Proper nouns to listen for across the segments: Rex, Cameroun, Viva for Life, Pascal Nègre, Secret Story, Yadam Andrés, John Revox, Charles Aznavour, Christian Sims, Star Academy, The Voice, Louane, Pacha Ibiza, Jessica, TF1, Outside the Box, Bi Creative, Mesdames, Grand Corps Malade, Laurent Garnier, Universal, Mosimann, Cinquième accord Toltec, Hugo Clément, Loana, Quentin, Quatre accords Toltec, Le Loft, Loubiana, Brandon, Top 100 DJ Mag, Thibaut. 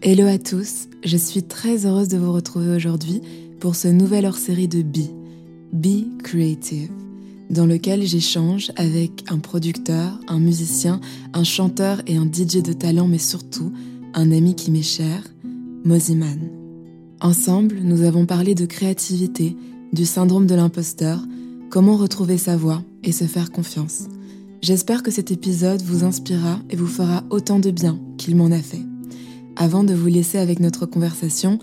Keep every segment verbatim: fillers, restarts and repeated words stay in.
Hello à tous, je suis très heureuse de vous retrouver aujourd'hui pour ce nouvel hors-série de Bi, Bi Creative, dans lequel j'échange avec un producteur, un musicien, un chanteur et un D J de talent, mais surtout un ami qui m'est cher, Mosimann. Ensemble, nous avons parlé de créativité, du syndrome de l'imposteur, comment retrouver sa voix et se faire confiance. J'espère que cet épisode vous inspirera et vous fera autant de bien qu'il m'en a fait. Avant de vous laisser avec notre conversation,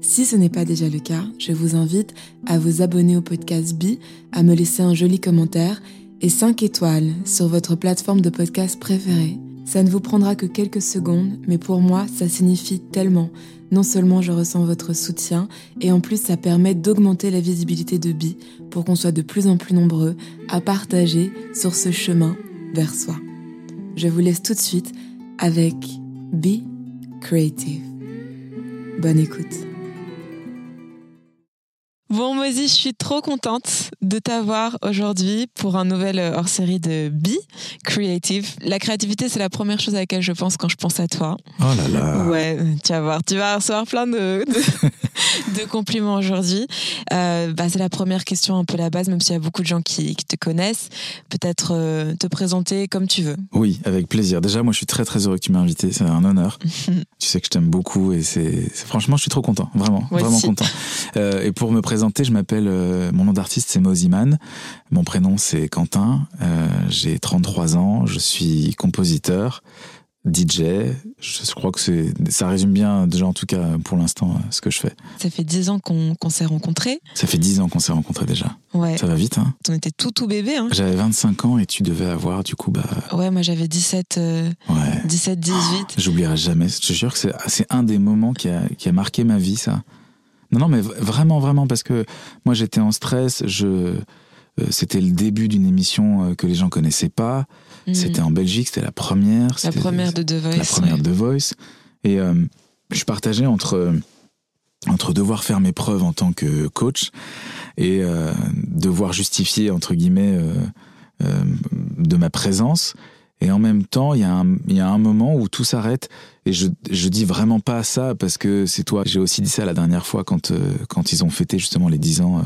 si ce n'est pas déjà le cas, je vous invite à vous abonner au podcast Bi, à me laisser un joli commentaire et cinq étoiles sur votre plateforme de podcast préférée. Ça ne vous prendra que quelques secondes, mais pour moi, ça signifie tellement. Non seulement je ressens votre soutien, et en plus ça permet d'augmenter la visibilité de Bi pour qu'on soit de plus en plus nombreux à partager sur ce chemin vers soi. Je vous laisse tout de suite avec Bi Creative. Bonne écoute. Bon Mosi, je suis trop contente de t'avoir aujourd'hui pour un nouvel hors-série de Bi Creative. La créativité, c'est la première chose à laquelle je pense quand je pense à toi. Oh là là. Ouais, tu vas voir, tu vas recevoir plein de, de, de compliments aujourd'hui. Euh, bah, c'est la première question, un peu la base, même s'il y a beaucoup de gens qui, qui te connaissent. Peut-être euh, te présenter comme tu veux. Oui, avec plaisir. Déjà, moi, je suis très très heureux que tu m'aies invité. C'est un honneur. Tu sais que je t'aime beaucoup et c'est, c'est franchement, je suis trop content, vraiment, moi vraiment aussi. Content. Euh, et pour me présenter. Je m'appelle, euh, mon nom d'artiste c'est Mosimann, mon prénom c'est Quentin, euh, j'ai trente-trois ans, je suis compositeur, D J, je crois que c'est, ça résume bien déjà en tout cas pour l'instant ce que je fais. Ça fait dix ans qu'on, qu'on s'est rencontrés. Ça fait dix ans qu'on s'est rencontrés déjà. Ouais. Ça va vite hein. On était tout tout bébé hein. J'avais vingt-cinq ans et tu devais avoir du coup bah. Ouais, moi j'avais dix-sept. Euh... Ouais. dix-sept dix-huit. Oh, j'oublierai jamais. Je te jure que c'est, c'est un des moments qui a, qui a marqué ma vie ça. Non, non, mais vraiment, vraiment, parce que moi, j'étais en stress. Je, euh, c'était le début d'une émission que les gens connaissaient pas. Mmh. C'était en Belgique, c'était la première. La première de The Voice. La première ouais. de The Voice. Et euh, je partageais entre, entre devoir faire mes preuves en tant que coach et euh, devoir justifier, entre guillemets, euh, euh, de ma présence. Et en même temps, il y a un, il y a un moment où tout s'arrête. Et je, je dis vraiment pas ça parce que c'est toi. J'ai aussi dit ça la dernière fois quand, euh, quand ils ont fêté justement les dix ans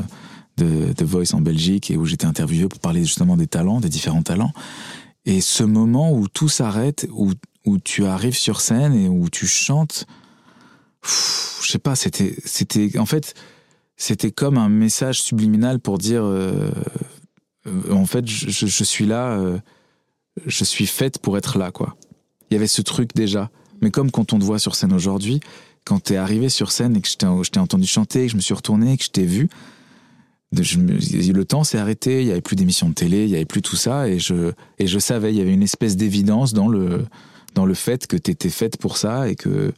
de The Voice en Belgique et où j'étais interviewé pour parler justement des talents, des différents talents. Et ce moment où tout s'arrête, où, où tu arrives sur scène et où tu chantes, pff, je sais pas, c'était, c'était, en fait, c'était comme un message subliminal pour dire, euh, euh, en fait, je, je suis là, euh, je suis faite pour être là, quoi. Il y avait ce truc déjà. Mais comme quand on te voit sur scène aujourd'hui, quand t'es arrivé sur scène et que je t'ai, je t'ai entendu chanter, que je me suis retourné, que je t'ai vu, je, le temps s'est arrêté, il n'y avait plus d'émissions de télé, il n'y avait plus tout ça, et je, et je savais, il y avait une espèce d'évidence dans le, dans le fait que t'étais faite pour ça et que,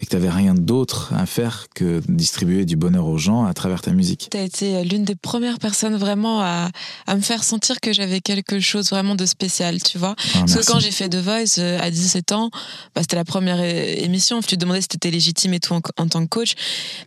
et que t'avais rien d'autre à faire que distribuer du bonheur aux gens à travers ta musique. T'as été l'une des premières personnes vraiment à, à me faire sentir que j'avais quelque chose vraiment de spécial, tu vois. Ah, parce que quand j'ai fait The Voice à dix-sept ans, bah, c'était la première é- émission. Tu te demandais si t'étais légitime et tout en, en tant que coach.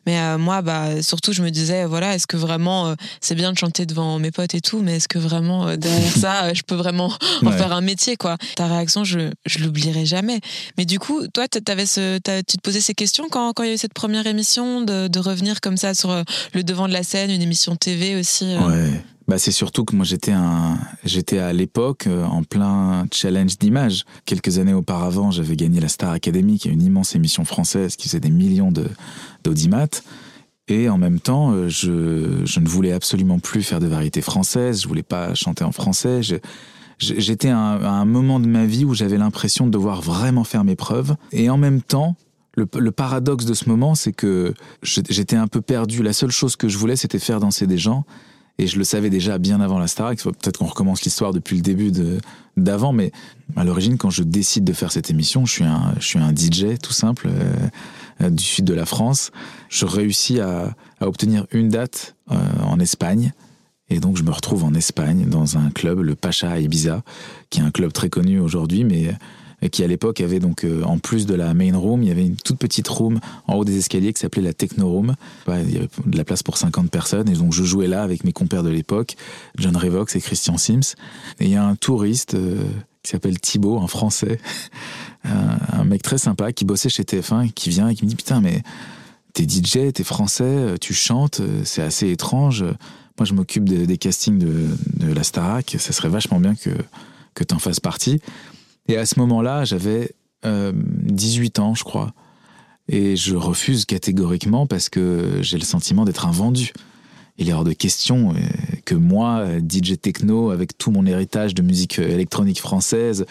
Mais euh, moi, bah, surtout, je me disais, voilà, est-ce que vraiment, euh, c'est bien de chanter devant mes potes et tout, mais est-ce que vraiment, euh, derrière ça, je peux vraiment en ouais. faire un métier, quoi. Ta réaction, je, je l'oublierai jamais. Mais du coup, toi, t'avais ce, tu te posais ces questions quand, quand il y a eu cette première émission de, de revenir comme ça sur le devant de la scène, une émission T V aussi. Ouais, bah c'est surtout que moi j'étais un, j'étais à l'époque en plein challenge d'image. Quelques années auparavant, j'avais gagné la Star Academy, qui est une immense émission française qui faisait des millions de d'audimates. Et en même temps, je je ne voulais absolument plus faire de variété française. Je voulais pas chanter en français. Je, j'étais à un, à un moment de ma vie où j'avais l'impression de devoir vraiment faire mes preuves. Et en même temps. Le, le paradoxe de ce moment, c'est que je, j'étais un peu perdu. La seule chose que je voulais, c'était faire danser des gens. Et je le savais déjà bien avant la Starac. Peut-être qu'on recommence l'histoire depuis le début de, d'avant. Mais à l'origine, quand je décide de faire cette émission, je suis un, je suis un D J tout simple euh, du sud de la France. Je réussis à, à obtenir une date euh, en Espagne. Et donc, je me retrouve en Espagne dans un club, le Pacha Ibiza, qui est un club très connu aujourd'hui, mais... Et qui à l'époque avait donc euh, en plus de la main room, il y avait une toute petite room en haut des escaliers qui s'appelait la techno room. Ouais, il y avait de la place pour cinquante personnes et donc je jouais là avec mes compères de l'époque, John Revox et Christian Sims. Et il y a un touriste euh, qui s'appelle Thibaut, un Français, euh, un mec très sympa qui bossait chez T F un, qui vient et qui me dit « Putain, mais t'es D J, t'es français, tu chantes, c'est assez étrange. Moi, je m'occupe de, des castings de, de la Starac, ça serait vachement bien que, que t'en fasses partie. » Et à ce moment-là, j'avais euh, dix-huit ans, je crois. Et je refuse catégoriquement parce que j'ai le sentiment d'être un vendu. Il est hors de question que moi, D J techno, avec tout mon héritage de musique électronique française,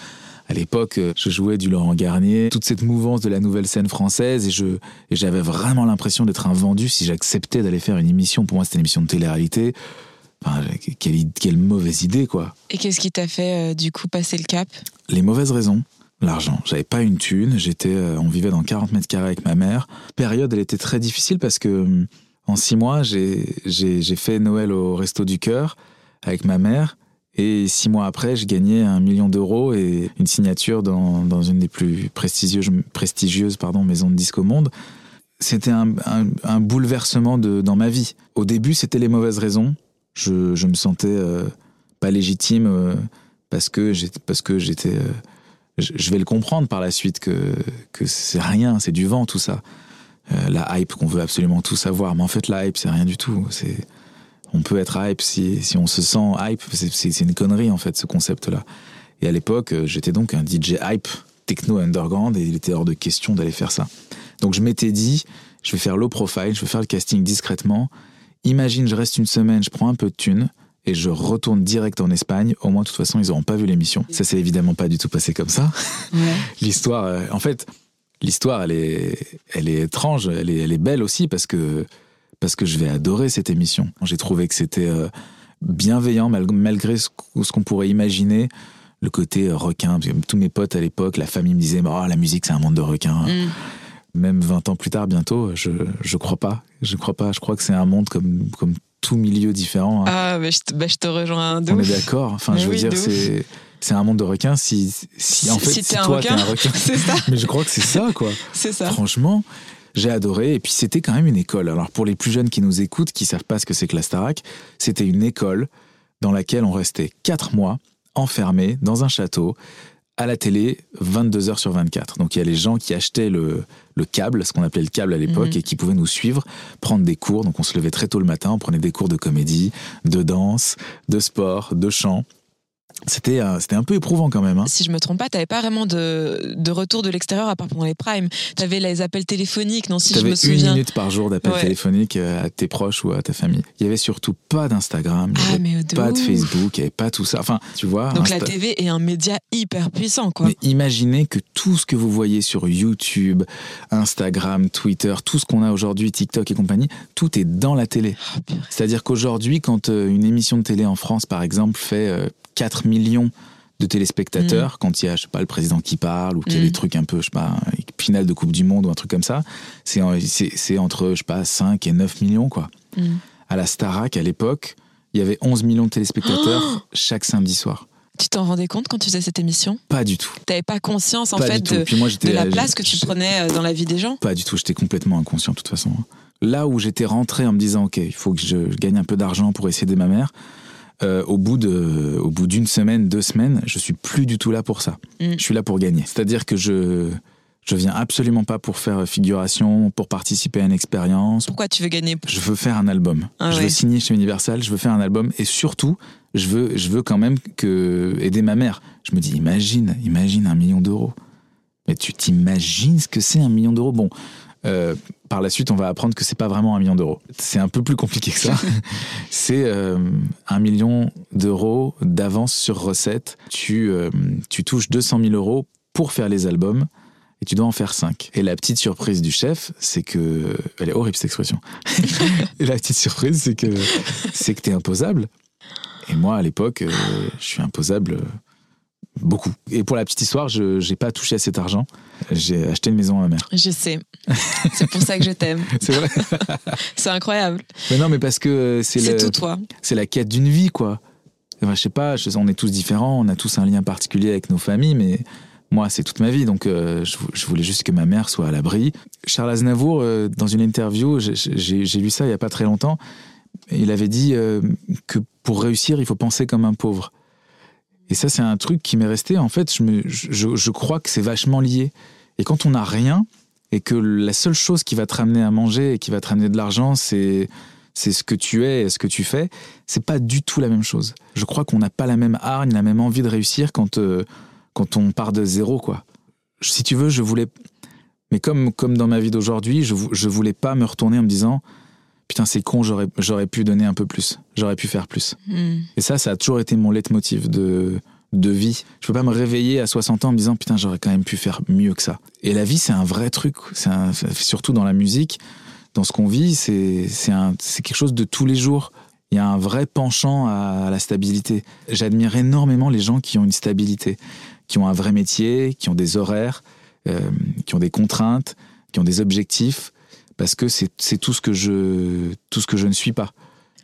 à l'époque, je jouais du Laurent Garnier, toute cette mouvance de la nouvelle scène française, et, je, et j'avais vraiment l'impression d'être un vendu si j'acceptais d'aller faire une émission. Pour moi, c'était une émission de télé-réalité. Enfin, quelle, quelle mauvaise idée, quoi. Et qu'est-ce qui t'a fait, euh, du coup, passer le cap ? Les mauvaises raisons. L'argent. J'avais pas une thune, j'étais, euh, on vivait dans quarante mètres carrés avec ma mère. Période, elle était très difficile parce que euh, en six mois, j'ai, j'ai, j'ai fait Noël au Resto du Cœur avec ma mère et six mois après, je gagnais un million d'euros et une signature dans, dans une des plus prestigieuses, prestigieuses pardon, maisons de disques au monde. C'était un, un, un bouleversement de, dans ma vie. Au début, c'était les mauvaises raisons. Je, je me sentais euh, pas légitime euh, parce que j'étais... Parce que j'étais euh, je vais le comprendre par la suite que, que c'est rien, c'est du vent tout ça. Euh, la hype qu'on veut absolument tout savoir, mais en fait la hype c'est rien du tout. C'est, on peut être hype si, si on se sent hype, c'est, c'est, c'est une connerie en fait ce concept-là. Et à l'époque, j'étais donc un D J hype, techno underground, et il était hors de question d'aller faire ça. Donc je m'étais dit, je vais faire low profile, je vais faire le casting discrètement. Imagine, je reste une semaine, je prends un peu de thunes, et je retourne direct en Espagne. Au moins, de toute façon, ils n'auront pas vu l'émission. Ça s'est évidemment pas du tout passé comme ça. Ouais. L'histoire, euh, en fait, l'histoire, elle est, elle est étrange, elle est, elle est belle aussi parce que, parce que je vais adorer cette émission. J'ai trouvé que c'était euh, bienveillant, mal, malgré ce, ce qu'on pourrait imaginer, le côté euh, requin. Parce que tous mes potes à l'époque, la famille me disait « Oh, la musique, c'est un monde de requins. Mm. » Même vingt ans plus tard, bientôt, je je crois pas. Je crois pas. Je crois que c'est un monde comme comme tout milieu différent. Hein. Ah, bah je, te, bah je te rejoins de ouf. On est d'accord. Enfin, mais je veux oui, dire, c'est, c'est un monde de requins. Si, si, si en fait, si, t'es si un toi, requin, t'es un requin. C'est ça. Mais je crois que c'est ça, quoi. C'est ça. Franchement, j'ai adoré. Et puis, c'était quand même une école. Alors, pour les plus jeunes qui nous écoutent, qui ne savent pas ce que c'est que la Starac, c'était une école dans laquelle on restait quatre mois enfermés dans un château, à la télé, vingt-deux heures sur vingt-quatre. Donc, il y a les gens qui achetaient le, le câble, ce qu'on appelait le câble à l'époque, mmh. et qui pouvaient nous suivre, prendre des cours. Donc, on se levait très tôt le matin, on prenait des cours de comédie, de danse, de sport, de chant. C'était, euh, c'était un peu éprouvant quand même. Hein. Si je me trompe pas, t'avais pas vraiment de, de retour de l'extérieur à part pendant les primes. T'avais les appels téléphoniques, non si t'avais je me souviens. T'avais une minute par jour d'appels ouais. téléphoniques à tes proches ou à ta famille. Il y avait surtout pas d'Instagram, il ah, y avait de pas ouf. de Facebook, il y avait pas tout ça. Enfin, tu vois. Donc Insta... la T V est un média hyper puissant, quoi. Mais imaginez que tout ce que vous voyez sur YouTube, Instagram, Twitter, tout ce qu'on a aujourd'hui, TikTok et compagnie, tout est dans la télé. Oh, c'est-à-dire qu'aujourd'hui, quand une émission de télé en France, par exemple, fait euh, quatre millions de téléspectateurs, mmh. quand il y a, je sais pas, le président qui parle, ou qu'il y a mmh. des trucs un peu, je sais pas, finale de Coupe du Monde ou un truc comme ça, c'est, en, c'est, c'est entre, je sais pas, cinq et neuf millions, quoi. Mmh. À la Starac, à l'époque, il y avait onze millions de téléspectateurs oh chaque samedi soir. Tu t'en rendais compte quand tu faisais cette émission ? Pas du tout. T'avais pas conscience, en pas fait, de, moi, de la place que tu prenais dans la vie des gens ? Pas du tout, j'étais complètement inconscient, de toute façon. Là où j'étais rentré en me disant, ok, il faut que je gagne un peu d'argent pour essayer d'aider ma mère, Euh, au bout de, au bout d'une semaine, deux semaines, je suis plus du tout là pour ça. Mm. Je suis là pour gagner. C'est-à-dire que je, je viens absolument pas pour faire figuration, pour participer à une expérience. Pourquoi tu veux gagner ? Je veux faire un album. Ah, je ouais. veux signer chez Universal, je veux faire un album et surtout, je veux, je veux quand même que, aider ma mère. Je me dis, imagine, imagine un million d'euros. Mais tu t'imagines ce que c'est un million d'euros ? Bon. Euh, par la suite, on va apprendre que c'est pas vraiment un million d'euros. C'est un peu plus compliqué que ça. C'est euh, un million d'euros d'avance sur recette. Tu, euh, tu touches deux cent mille euros pour faire les albums et tu dois en faire cinq. Et la petite surprise du chef, c'est que... Elle est horrible, cette expression. Et la petite surprise, c'est que, c'est que t'es imposable. Et moi, à l'époque, euh, je suis imposable... beaucoup. Et pour la petite histoire, je n'ai pas touché à cet argent. J'ai acheté une maison à ma mère. Je sais. C'est pour ça que je t'aime. C'est vrai. C'est incroyable. Mais non, mais parce que c'est, c'est le, tout toi. C'est la quête d'une vie, quoi. Enfin, je sais pas, je, on est tous différents, on a tous un lien particulier avec nos familles, mais moi, c'est toute ma vie. Donc, euh, je, je voulais juste que ma mère soit à l'abri. Charles Aznavour, euh, dans une interview, j'ai, j'ai, j'ai lu ça il n'y a pas très longtemps, il avait dit euh, que pour réussir, il faut penser comme un pauvre. Et ça, c'est un truc qui m'est resté. En fait, je, me, je, je crois que c'est vachement lié. Et quand on n'a rien, et que la seule chose qui va te ramener à manger et qui va te ramener de l'argent, c'est, c'est ce que tu es et ce que tu fais, c'est pas du tout la même chose. Je crois qu'on n'a pas la même hargne, la même envie de réussir quand, euh, quand on part de zéro, quoi. Si tu veux, je voulais... Mais comme, comme dans ma vie d'aujourd'hui, je, je voulais pas me retourner en me disant... Putain, c'est con, j'aurais, j'aurais pu donner un peu plus. J'aurais pu faire plus. Mmh. Et ça, ça a toujours été mon leitmotiv de, de vie. Je peux pas me réveiller à soixante ans en me disant, putain, j'aurais quand même pu faire mieux que ça. Et la vie, c'est un vrai truc. C'est un, surtout dans la musique, dans ce qu'on vit, c'est, c'est, un, c'est quelque chose de tous les jours. Il y a un vrai penchant à, à la stabilité. J'admire énormément les gens qui ont une stabilité, qui ont un vrai métier, qui ont des horaires, euh, qui ont des contraintes, qui ont des objectifs. Parce que c'est, c'est tout, ce que je, tout ce que je ne suis pas.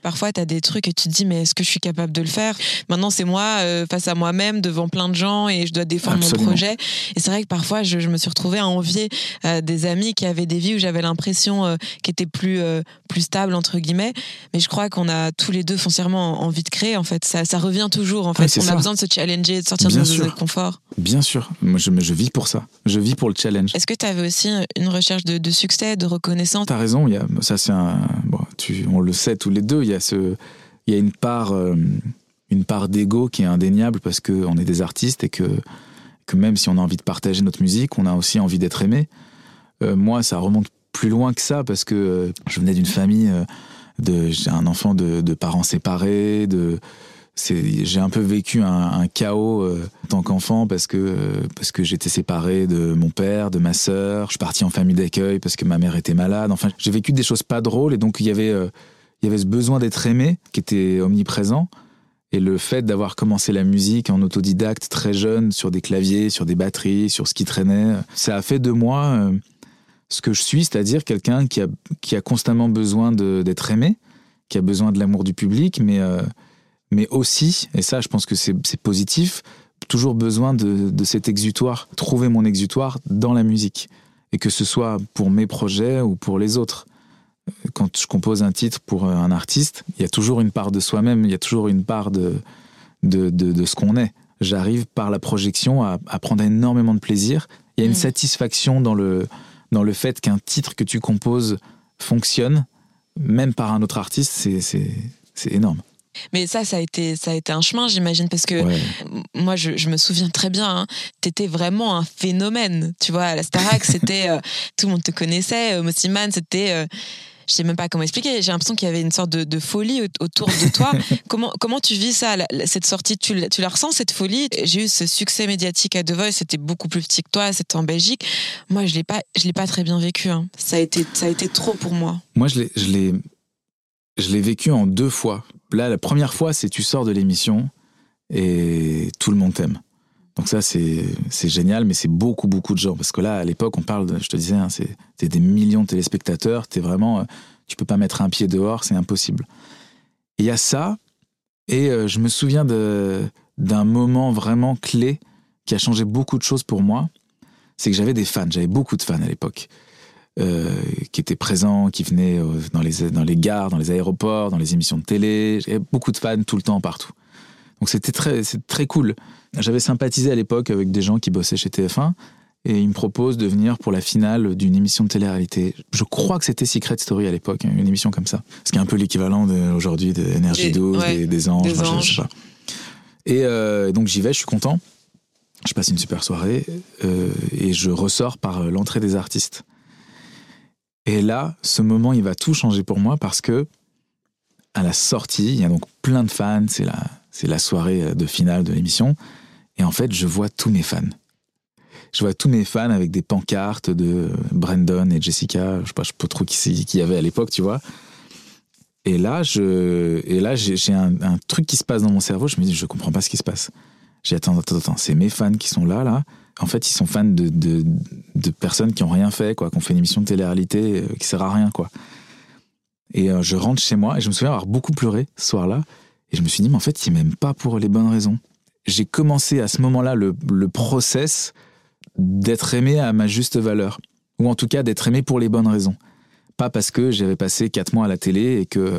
Parfois, tu as des trucs et tu te dis, mais est-ce que je suis capable de le faire ? Maintenant, c'est moi, euh, face à moi-même, devant plein de gens, et je dois défendre Absolument. Mon projet. Et c'est vrai que parfois, je, je me suis retrouvée à envier euh, des amis qui avaient des vies où j'avais l'impression euh, qu'ils étaient plus, euh, plus stables, entre guillemets. Mais je crois qu'on a tous les deux foncièrement envie de créer, en fait. Ça, ça revient toujours, en fait. Oui, on ça. a besoin de se challenger, de sortir Bien de nos zones de confort. Bien sûr. Moi, je, je vis pour ça. Je vis pour le challenge. Est-ce que tu avais aussi une recherche de, de succès, de reconnaissance ? T'as raison. Y a, ça, c'est un... Bon, tu, on le sait tous les deux. Il y a ce, il y a une part, euh, une part d'ego qui est indéniable parce que on est des artistes et que que même si on a envie de partager notre musique, on a aussi envie d'être aimé. Euh, moi, ça remonte plus loin que ça parce que euh, je venais d'une famille euh, de, j'ai un enfant de, de parents séparés, de, c'est, j'ai un peu vécu un, un chaos euh, en tant qu'enfant parce que euh, parce que j'étais séparé de mon père, de ma sœur. Je suis parti en famille d'accueil parce que ma mère était malade. Enfin, j'ai vécu des choses pas drôles et donc il y avait euh, Il y avait ce besoin d'être aimé qui était omniprésent. Et le fait d'avoir commencé la musique en autodidacte très jeune, sur des claviers, sur des batteries, sur ce qui traînait, ça a fait de moi euh, ce que je suis, c'est-à-dire quelqu'un qui a, qui a constamment besoin de, d'être aimé, qui a besoin de l'amour du public, mais, euh, mais aussi, et ça je pense que c'est, c'est positif, toujours besoin de, de cet exutoire, trouver mon exutoire dans la musique. Et que ce soit pour mes projets ou pour les autres. Quand je compose un titre pour un artiste, il y a toujours une part de soi-même, il y a toujours une part de, de, de, de ce qu'on est. J'arrive par la projection à, à prendre énormément de plaisir. Il y a une mmh. satisfaction dans le, dans le fait qu'un titre que tu composes fonctionne, même par un autre artiste, c'est, c'est, c'est énorme. Mais ça, ça a été, ça a été un chemin, j'imagine, parce que ouais. moi, je, je me souviens très bien, hein, t'étais vraiment un phénomène, tu vois, à la Starac, c'était... Euh, tout le monde te connaissait, euh, Mosimann, c'était... Euh, je sais même pas comment expliquer, j'ai l'impression qu'il y avait une sorte de, de folie autour de toi. comment, comment tu vis ça, la, cette sortie, tu la, tu la ressens, cette folie ? J'ai eu ce succès médiatique à The Voice, c'était beaucoup plus petit que toi, c'était en Belgique. Moi, je l'ai pas, je l'ai pas très bien vécu, hein. Ça a été, ça a été trop pour moi. Moi, je l'ai, je l'ai, je l'ai vécu en deux fois. Là, la première fois, c'est tu sors de l'émission et tout le monde t'aime. Donc ça, c'est, c'est génial, mais c'est beaucoup, beaucoup de gens. Parce que là, à l'époque, on parle, de, je te disais, hein, c'est, t'es des millions de téléspectateurs, t'es vraiment, euh, tu peux pas mettre un pied dehors, c'est impossible. Il y a ça, et euh, je me souviens de, d'un moment vraiment clé qui a changé beaucoup de choses pour moi. C'est que j'avais des fans, j'avais beaucoup de fans à l'époque, euh, qui étaient présents, qui venaient euh, dans, les, dans les gares, dans les aéroports, dans les émissions de télé. J'avais beaucoup de fans tout le temps, partout. Donc c'était très, c'était très cool. J'avais sympathisé à l'époque avec des gens qui bossaient chez T F un et ils me proposent de venir pour la finale d'une émission de télé-réalité. Je crois que c'était Secret Story à l'époque, une émission comme ça. Ce qui est un peu l'équivalent de, aujourd'hui de Énergie douze, ouais, des, des Anges, des moi, anges. Je, je sais pas. Et euh, donc j'y vais, je suis content. Je passe une super soirée euh, et je ressors par l'entrée des artistes. Et là, ce moment, il va tout changer pour moi parce que à la sortie, il y a donc plein de fans, c'est la... C'est la soirée de finale de l'émission. Et en fait, je vois tous mes fans. Je vois tous mes fans avec des pancartes de Brandon et Jessica. Je ne sais pas, je sais pas trop qui il y avait à l'époque, tu vois. Et là, je, et là j'ai, j'ai un, un truc qui se passe dans mon cerveau. Je me dis, je ne comprends pas ce qui se passe. J'ai dit, attends, attends, attends, c'est mes fans qui sont là, là. En fait, ils sont fans de, de, de personnes qui n'ont rien fait, quoi, qui ont fait une émission de télé-réalité qui ne sert à rien, quoi. Et euh, je rentre chez moi et je me souviens avoir beaucoup pleuré ce soir-là. Et je me suis dit, mais en fait, ils ne m'aiment pas pour les bonnes raisons. J'ai commencé à ce moment-là le, le process d'être aimé à ma juste valeur. Ou en tout cas, d'être aimé pour les bonnes raisons. Pas parce que j'avais passé quatre mois à la télé et que,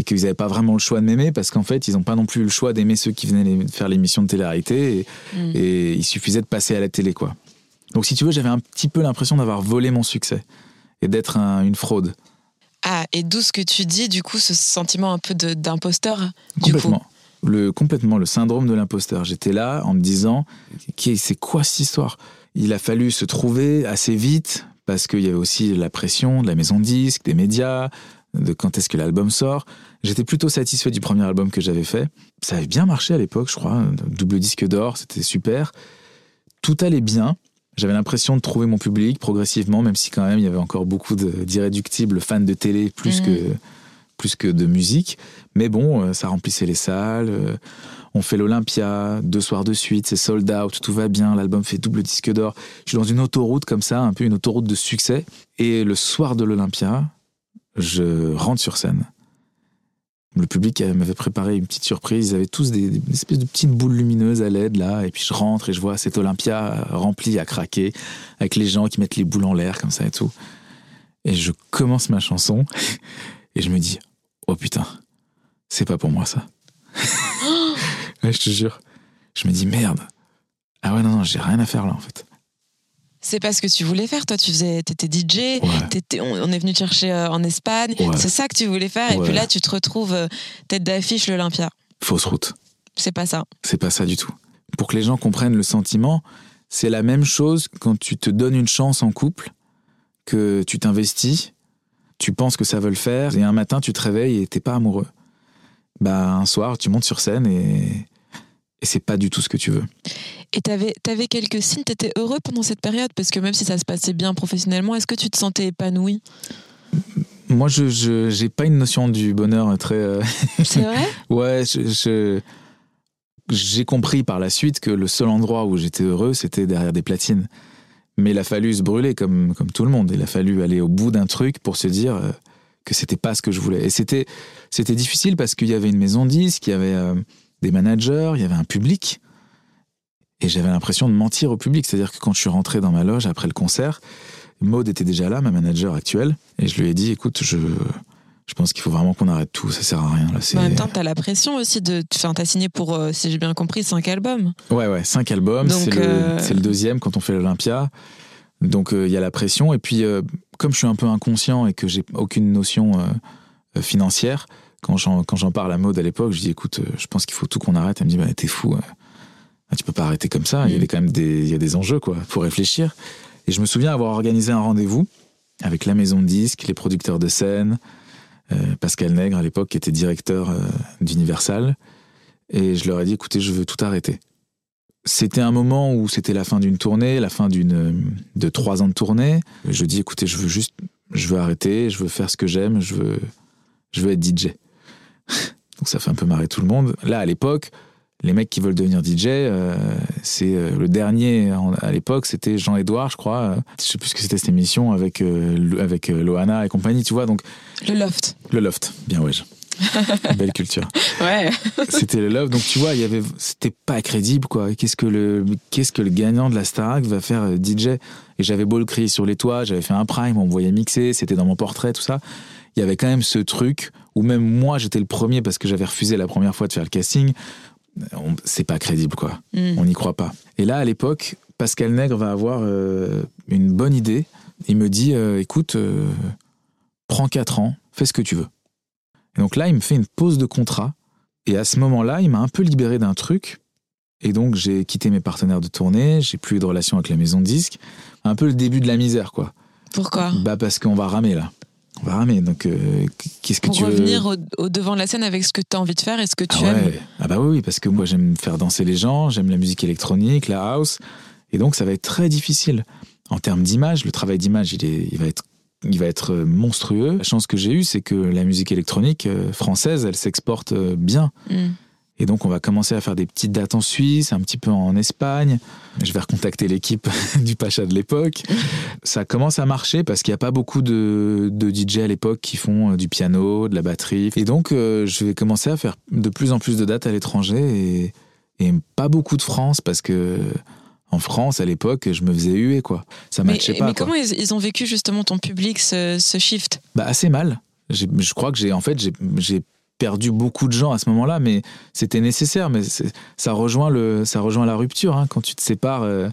et qu'ils n'avaient pas vraiment le choix de m'aimer, parce qu'en fait, ils n'ont pas non plus le choix d'aimer ceux qui venaient les, faire l'émission de télé-réalité, et, mmh. et il suffisait de passer à la télé, quoi. Donc, si tu veux, j'avais un petit peu l'impression d'avoir volé mon succès et d'être un, une fraude. Ah, et d'où ce que tu dis, du coup, ce sentiment un peu de, d'imposteur, du coup. Complètement. Le, complètement, le syndrome de l'imposteur. J'étais là en me disant, c'est quoi cette histoire ? Il a fallu se trouver assez vite, parce qu'il y avait aussi la pression de la maison de disques, des médias, de quand est-ce que l'album sort. J'étais plutôt satisfait du premier album que j'avais fait. Ça avait bien marché à l'époque, je crois. Double disque d'or, c'était super. Tout allait bien. J'avais l'impression de trouver mon public progressivement, même si quand même il y avait encore beaucoup de, d'irréductibles fans de télé plus, mmh. que, plus que de musique. Mais bon, ça remplissait les salles. On fait l'Olympia, deux soirs de suite, c'est sold out, tout va bien, l'album fait double disque d'or. Je suis dans une autoroute comme ça, un peu une autoroute de succès. Et le soir de l'Olympia, je rentre sur scène. Le public m'avait préparé une petite surprise. Ils avaient tous des, des espèces de petites boules lumineuses à L E D, là. Et puis je rentre et je vois cet Olympia rempli à craquer, avec les gens qui mettent les boules en l'air, comme ça et tout. Et je commence ma chanson et je me dis « Oh putain, c'est pas pour moi, ça. » Ouais, je te jure. Je me dis « Merde. Ah ouais, non, non, j'ai rien à faire là, en fait. » C'est pas ce que tu voulais faire, toi. Tu faisais, t'étais D J, ouais. t'étais, on, on est venu te chercher euh, en Espagne. Ouais. C'est ça que tu voulais faire. Ouais. Et puis là, tu te retrouves euh, tête d'affiche l'Olympia. Fausse route. C'est pas ça. C'est pas ça du tout. Pour que les gens comprennent le sentiment, c'est la même chose quand tu te donnes une chance en couple, que tu t'investis, tu penses que ça veut le faire, et un matin, tu te réveilles et t'es pas amoureux. Bah, un soir, tu montes sur scène et... et c'est pas du tout ce que tu veux. Et t'avais, t'avais quelques signes, t'étais heureux pendant cette période, parce que même si ça se passait bien professionnellement, est-ce que tu te sentais épanoui ? Moi, je, je j'ai pas une notion du bonheur très... Euh... C'est vrai ? Ouais, je, je, j'ai compris par la suite que le seul endroit où j'étais heureux, c'était derrière des platines. Mais il a fallu se brûler, comme, comme tout le monde. Il a fallu aller au bout d'un truc pour se dire que c'était pas ce que je voulais. Et c'était, c'était difficile, parce qu'il y avait une maison de disques, il y avait euh, des managers, il y avait un public... Et j'avais l'impression de mentir au public. C'est-à-dire que quand je suis rentré dans ma loge après le concert, Maud était déjà là, ma manager actuelle, et je lui ai dit, écoute, je, je pense qu'il faut vraiment qu'on arrête tout, ça sert à rien. Là, c'est... En même temps, t'as la pression aussi de... Enfin, t'as signé pour, euh, si j'ai bien compris, cinq albums. Ouais, ouais, cinq albums. Donc, c'est, euh... le, c'est le deuxième quand on fait l'Olympia. Donc, il euh, y a la pression. Et puis, euh, comme je suis un peu inconscient et que j'ai aucune notion euh, financière, quand j'en, quand j'en parle à Maud à l'époque, je dis, écoute, euh, je pense qu'il faut tout qu'on arrête. Elle me dit, bah, t'es fou, ouais. Tu peux pas arrêter comme ça, il y avait quand même des, il y a des enjeux, quoi, faut réfléchir. Et je me souviens avoir organisé un rendez-vous avec la maison de disques, les producteurs de scène, euh, Pascal Nègre à l'époque, qui était directeur euh, d'Universal, et je leur ai dit, écoutez, je veux tout arrêter. C'était un moment où c'était la fin d'une tournée, la fin d'une, de trois ans de tournée. Je dis, écoutez, je veux juste, je veux arrêter, je veux faire ce que j'aime, je veux, je veux être D J. Donc ça fait un peu marrer tout le monde. Là, à l'époque, les mecs qui veulent devenir D J, euh, c'est euh, le dernier en, à l'époque, c'était Jean-Édouard, je crois. Euh, je sais plus ce que c'était cette émission avec euh, avec euh, Loana et compagnie, tu vois. Donc le Loft. Le Loft, bien ouais. Belle culture. Ouais. C'était le Loft, donc tu vois, il y avait, c'était pas crédible, quoi. Qu'est-ce que le qu'est-ce que le gagnant de la Starac va faire euh, D J ? Et j'avais beau le crier sur les toits, j'avais fait un prime, on me voyait mixer, c'était dans mon portrait, tout ça. Il y avait quand même ce truc où même moi, j'étais le premier parce que j'avais refusé la première fois de faire le casting. On, c'est pas crédible, quoi. Mmh. On n'y croit pas. Et là, à l'époque, Pascal Nègre va avoir euh, une bonne idée. Il me dit, euh, écoute, euh, prends quatre ans, fais ce que tu veux. Et donc là, il me fait une pause de contrat. Et à ce moment-là, il m'a un peu libéré d'un truc. Et donc, j'ai quitté mes partenaires de tournée, j'ai plus eu de relation avec la maison de disques. Un peu le début de la misère, quoi. Pourquoi ? Bah, parce qu'on va ramer, là. On va ramer, donc euh, qu'est-ce que Pour tu veux... Pour revenir au, au devant de la scène avec ce que tu as envie de faire et ce que tu ah ouais. aimes. Ah bah oui, parce que moi j'aime faire danser les gens, j'aime la musique électronique, la house, et donc ça va être très difficile. En termes d'image, le travail d'image, il, est, il, va être, il va être monstrueux. La chance que j'ai eue, c'est que la musique électronique française, elle s'exporte bien. Mm. Et donc on va commencer à faire des petites dates en Suisse, un petit peu en Espagne. Je vais recontacter l'équipe du Pacha de l'époque. Ça commence à marcher parce qu'il n'y a pas beaucoup de, de D J à l'époque qui font du piano, de la batterie. Et donc euh, je vais commencer à faire de plus en plus de dates à l'étranger et, et pas beaucoup de France parce que... En France, à l'époque, je me faisais huer, quoi. Ça ne matchait pas. Mais quoi. Comment ils, ils ont vécu justement ton public, ce, ce shift ? Bah, assez mal. J'ai, je crois que j'ai en fait j'ai, j'ai perdu beaucoup de gens à ce moment-là, mais c'était nécessaire. Mais ça rejoint, le, ça rejoint la rupture. Hein. Quand tu te sépares, euh,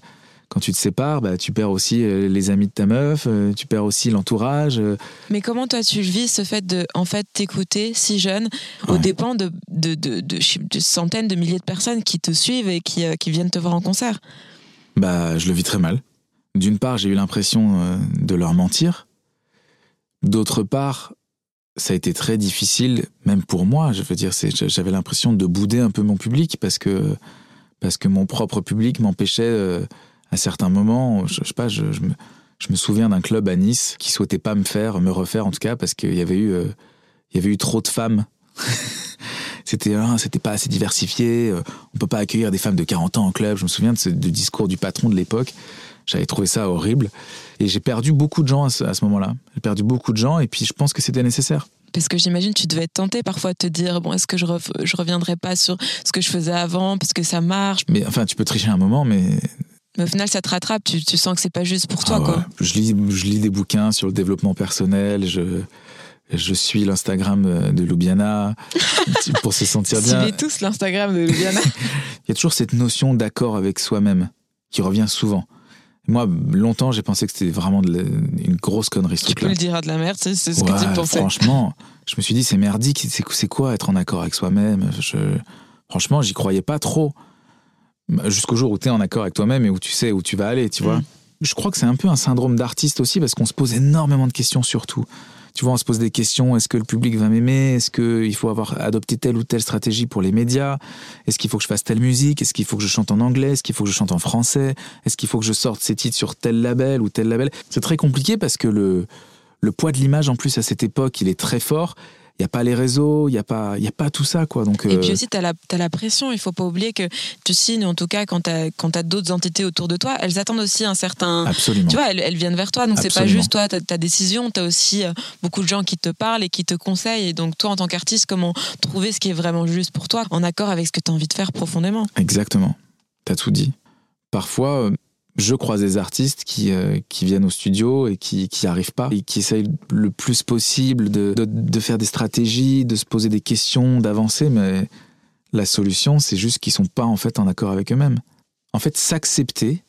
quand tu, te sépares bah, tu perds aussi euh, les amis de ta meuf, euh, tu perds aussi l'entourage. Euh. Mais comment toi tu vis ce fait de en fait, t'écouter si jeune, ouais. aux dépens de, de, de, de, de centaines de milliers de personnes qui te suivent et qui, euh, qui viennent te voir en concert? Bah, je le vis très mal. D'une part, j'ai eu l'impression euh, de leur mentir. D'autre part, ça a été très difficile, même pour moi. Je veux dire, c'est, j'avais l'impression de bouder un peu mon public parce que, parce que mon propre public m'empêchait euh, à certains moments. Je, je sais pas, je, je, me, je me souviens d'un club à Nice qui souhaitait pas me faire, me refaire en tout cas, parce qu'il y avait eu, euh, il y avait eu trop de femmes. C'était, hein, c'était pas assez diversifié. Euh, on peut pas accueillir des femmes de quarante ans en club. Je me souviens de ce du discours du patron de l'époque. J'avais trouvé ça horrible. Et j'ai perdu beaucoup de gens à ce, à ce moment-là. J'ai perdu beaucoup de gens et puis je pense que c'était nécessaire. Parce que j'imagine que tu devais être tenté parfois de te dire « Bon, est-ce que je ref- je reviendrai pas sur ce que je faisais avant parce que ça marche ?» Mais enfin, tu peux tricher un moment, mais... Mais au final, ça te rattrape. Tu, tu sens que c'est pas juste pour toi, ah, quoi. Ouais. Je lis, je lis des bouquins sur le développement personnel. Je, je suis l'Instagram de Loubiana pour se sentir bien. Suivez tous l'Instagram de Loubiana. Il y a toujours cette notion d'accord avec soi-même qui revient souvent. Moi, longtemps, j'ai pensé que c'était vraiment de la... une grosse connerie. Ce tu truc-là. Peux le dire à de la merde, c'est, c'est ce ouais, que tu pensais. Franchement, je me suis dit, c'est merdique, c'est, c'est quoi être en accord avec soi-même je... Franchement, j'y croyais pas trop. Jusqu'au jour où t'es en accord avec toi-même et où tu sais où tu vas aller, tu vois. Mmh. Je crois que c'est un peu un syndrome d'artiste aussi, parce qu'on se pose énormément de questions surtout. Tu vois, on se pose des questions, est-ce que le public va m'aimer? Est-ce qu'il faut avoir adopté telle ou telle stratégie pour les médias? Est-ce qu'il faut que je fasse telle musique? Est-ce qu'il faut que je chante en anglais? Est-ce qu'il faut que je chante en français? Est-ce qu'il faut que je sorte ces titres sur tel label ou tel label? C'est très compliqué parce que le, le poids de l'image, en plus, à cette époque, il est très fort. Il n'y a pas les réseaux, il n'y a, a pas tout ça. Quoi. Donc, euh... Et puis aussi, tu as la, t'as la pression. Il ne faut pas oublier que tu signes, en tout cas, quand tu as quand tu as d'autres entités autour de toi, elles attendent aussi un certain... Absolument. Tu vois, elles, elles viennent vers toi. Donc, ce n'est pas juste toi, ta, ta décision. Tu as aussi beaucoup de gens qui te parlent et qui te conseillent. Et donc, toi, en tant qu'artiste, comment trouver ce qui est vraiment juste pour toi, en accord avec ce que tu as envie de faire profondément? Exactement. Tu as tout dit. Parfois... Je croise des artistes qui, euh, qui viennent au studio et qui n'y arrivent pas, et qui essayent le plus possible de, de, de faire des stratégies, de se poser des questions, d'avancer, mais la solution, c'est juste qu'ils ne sont pas en fait en accord avec eux-mêmes. En fait, s'accepter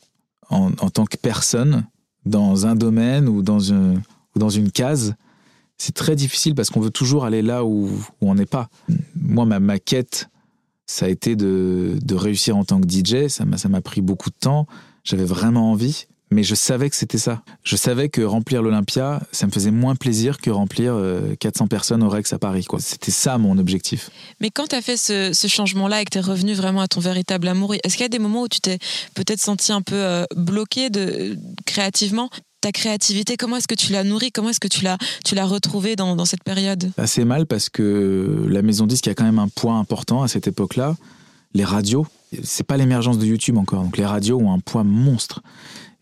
en, en tant que personne dans un domaine ou dans une, ou dans une case, c'est très difficile parce qu'on veut toujours aller là où, où on n'est pas. Moi, ma, ma quête, ça a été de, de réussir en tant que D J, ça m'a, ça m'a pris beaucoup de temps. J'avais vraiment envie, mais je savais que c'était ça. Je savais que remplir l'Olympia, ça me faisait moins plaisir que remplir quatre cents personnes au Rex à Paris, quoi. C'était ça mon objectif. Mais quand tu as fait ce, ce changement-là et que tu es revenu vraiment à ton véritable amour, est-ce qu'il y a des moments où tu t'es peut-être senti un peu euh, bloqué de, euh, créativement? Ta créativité, comment est-ce que tu l'as nourrie? Comment est-ce que tu l'as, tu l'as retrouvée dans, dans cette période? Assez mal parce que la maison disque a quand même un poids important à cette époque-là. Les radios, c'est pas l'émergence de YouTube encore, donc les radios ont un poids monstre.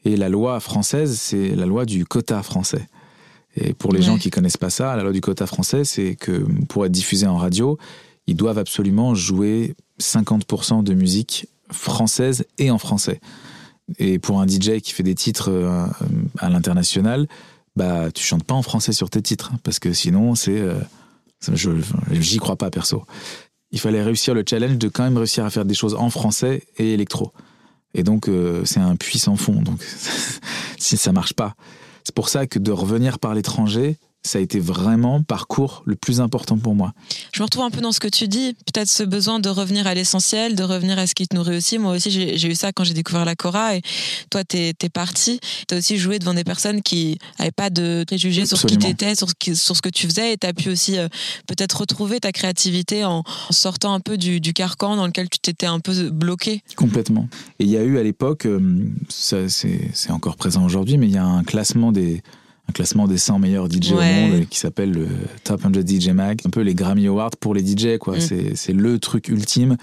Et la loi française, c'est la loi du quota français. Et pour les ouais. gens qui connaissent pas ça, la loi du quota français, c'est que pour être diffusé en radio, ils doivent absolument jouer cinquante pour cent de musique française et en français. Et pour un D J qui fait des titres à l'international, bah tu chantes pas en français sur tes titres, parce que sinon c'est, euh, je, j'y crois pas perso. Il fallait réussir le challenge de quand même réussir à faire des choses en français et électro. Et donc, euh, c'est un puits sans fond. Donc, si ça marche pas. C'est pour ça que de revenir par l'étranger, ça a été vraiment le parcours le plus important pour moi. Je me retrouve un peu dans ce que tu dis. Peut-être ce besoin de revenir à l'essentiel, de revenir à ce qui te nourrit aussi. Moi aussi, j'ai, j'ai eu ça quand j'ai découvert la Cora. Et toi, t'es, t'es parti. T'as aussi joué devant des personnes qui n'avaient pas de préjugés Absolument. Sur qui t'étais, sur, sur ce que tu faisais. Et t'as pu aussi euh, peut-être retrouver ta créativité en, en sortant un peu du, du carcan dans lequel tu t'étais un peu bloqué. Complètement. Et il y a eu à l'époque, euh, ça, c'est, c'est encore présent aujourd'hui, mais il y a un classement des... un classement des cent meilleurs D J ouais. au monde qui s'appelle le Top cent D J Mag. Un peu les Grammy Awards pour les D J, quoi. Mm. C'est, c'est le truc ultime.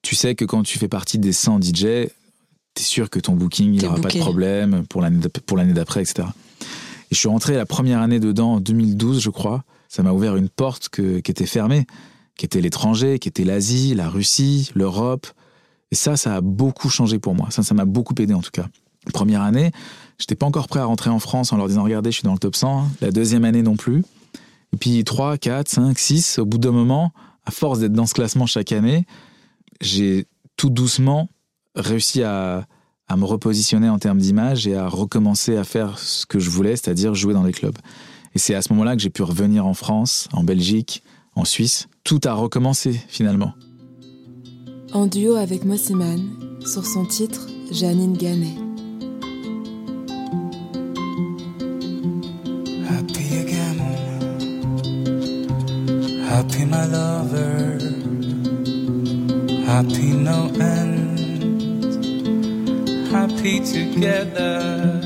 Tu sais que quand tu fais partie des cent D J, t'es sûr que ton booking, il n'y aura booké. Pas de problème pour l'année, pour l'année d'après, et cetera. Et je suis rentré la première année dedans, en deux mille douze, je crois. Ça m'a ouvert une porte que, qui était fermée, qui était l'étranger, qui était l'Asie, la Russie, l'Europe. Et ça, ça a beaucoup changé pour moi. Ça, ça m'a beaucoup aidé, en tout cas. Première année, j'étais pas encore prêt à rentrer en France en leur disant « Regardez, je suis dans le top cent ». La deuxième année non plus. Et puis trois, quatre, cinq, six, au bout d'un moment, à force d'être dans ce classement chaque année, j'ai tout doucement réussi à, à me repositionner en termes d'image et à recommencer à faire ce que je voulais, c'est-à-dire jouer dans des clubs. Et c'est à ce moment-là que j'ai pu revenir en France, en Belgique, en Suisse. Tout a recommencé, finalement. En duo avec Mosimann, sur son titre « Janine Gannet ». Happy again, happy my lover, happy no end, happy together,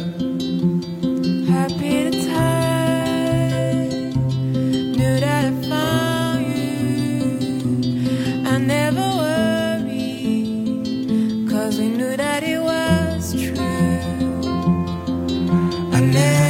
happy the time, knew that I found you, I never worried, cause we knew that it was true, I never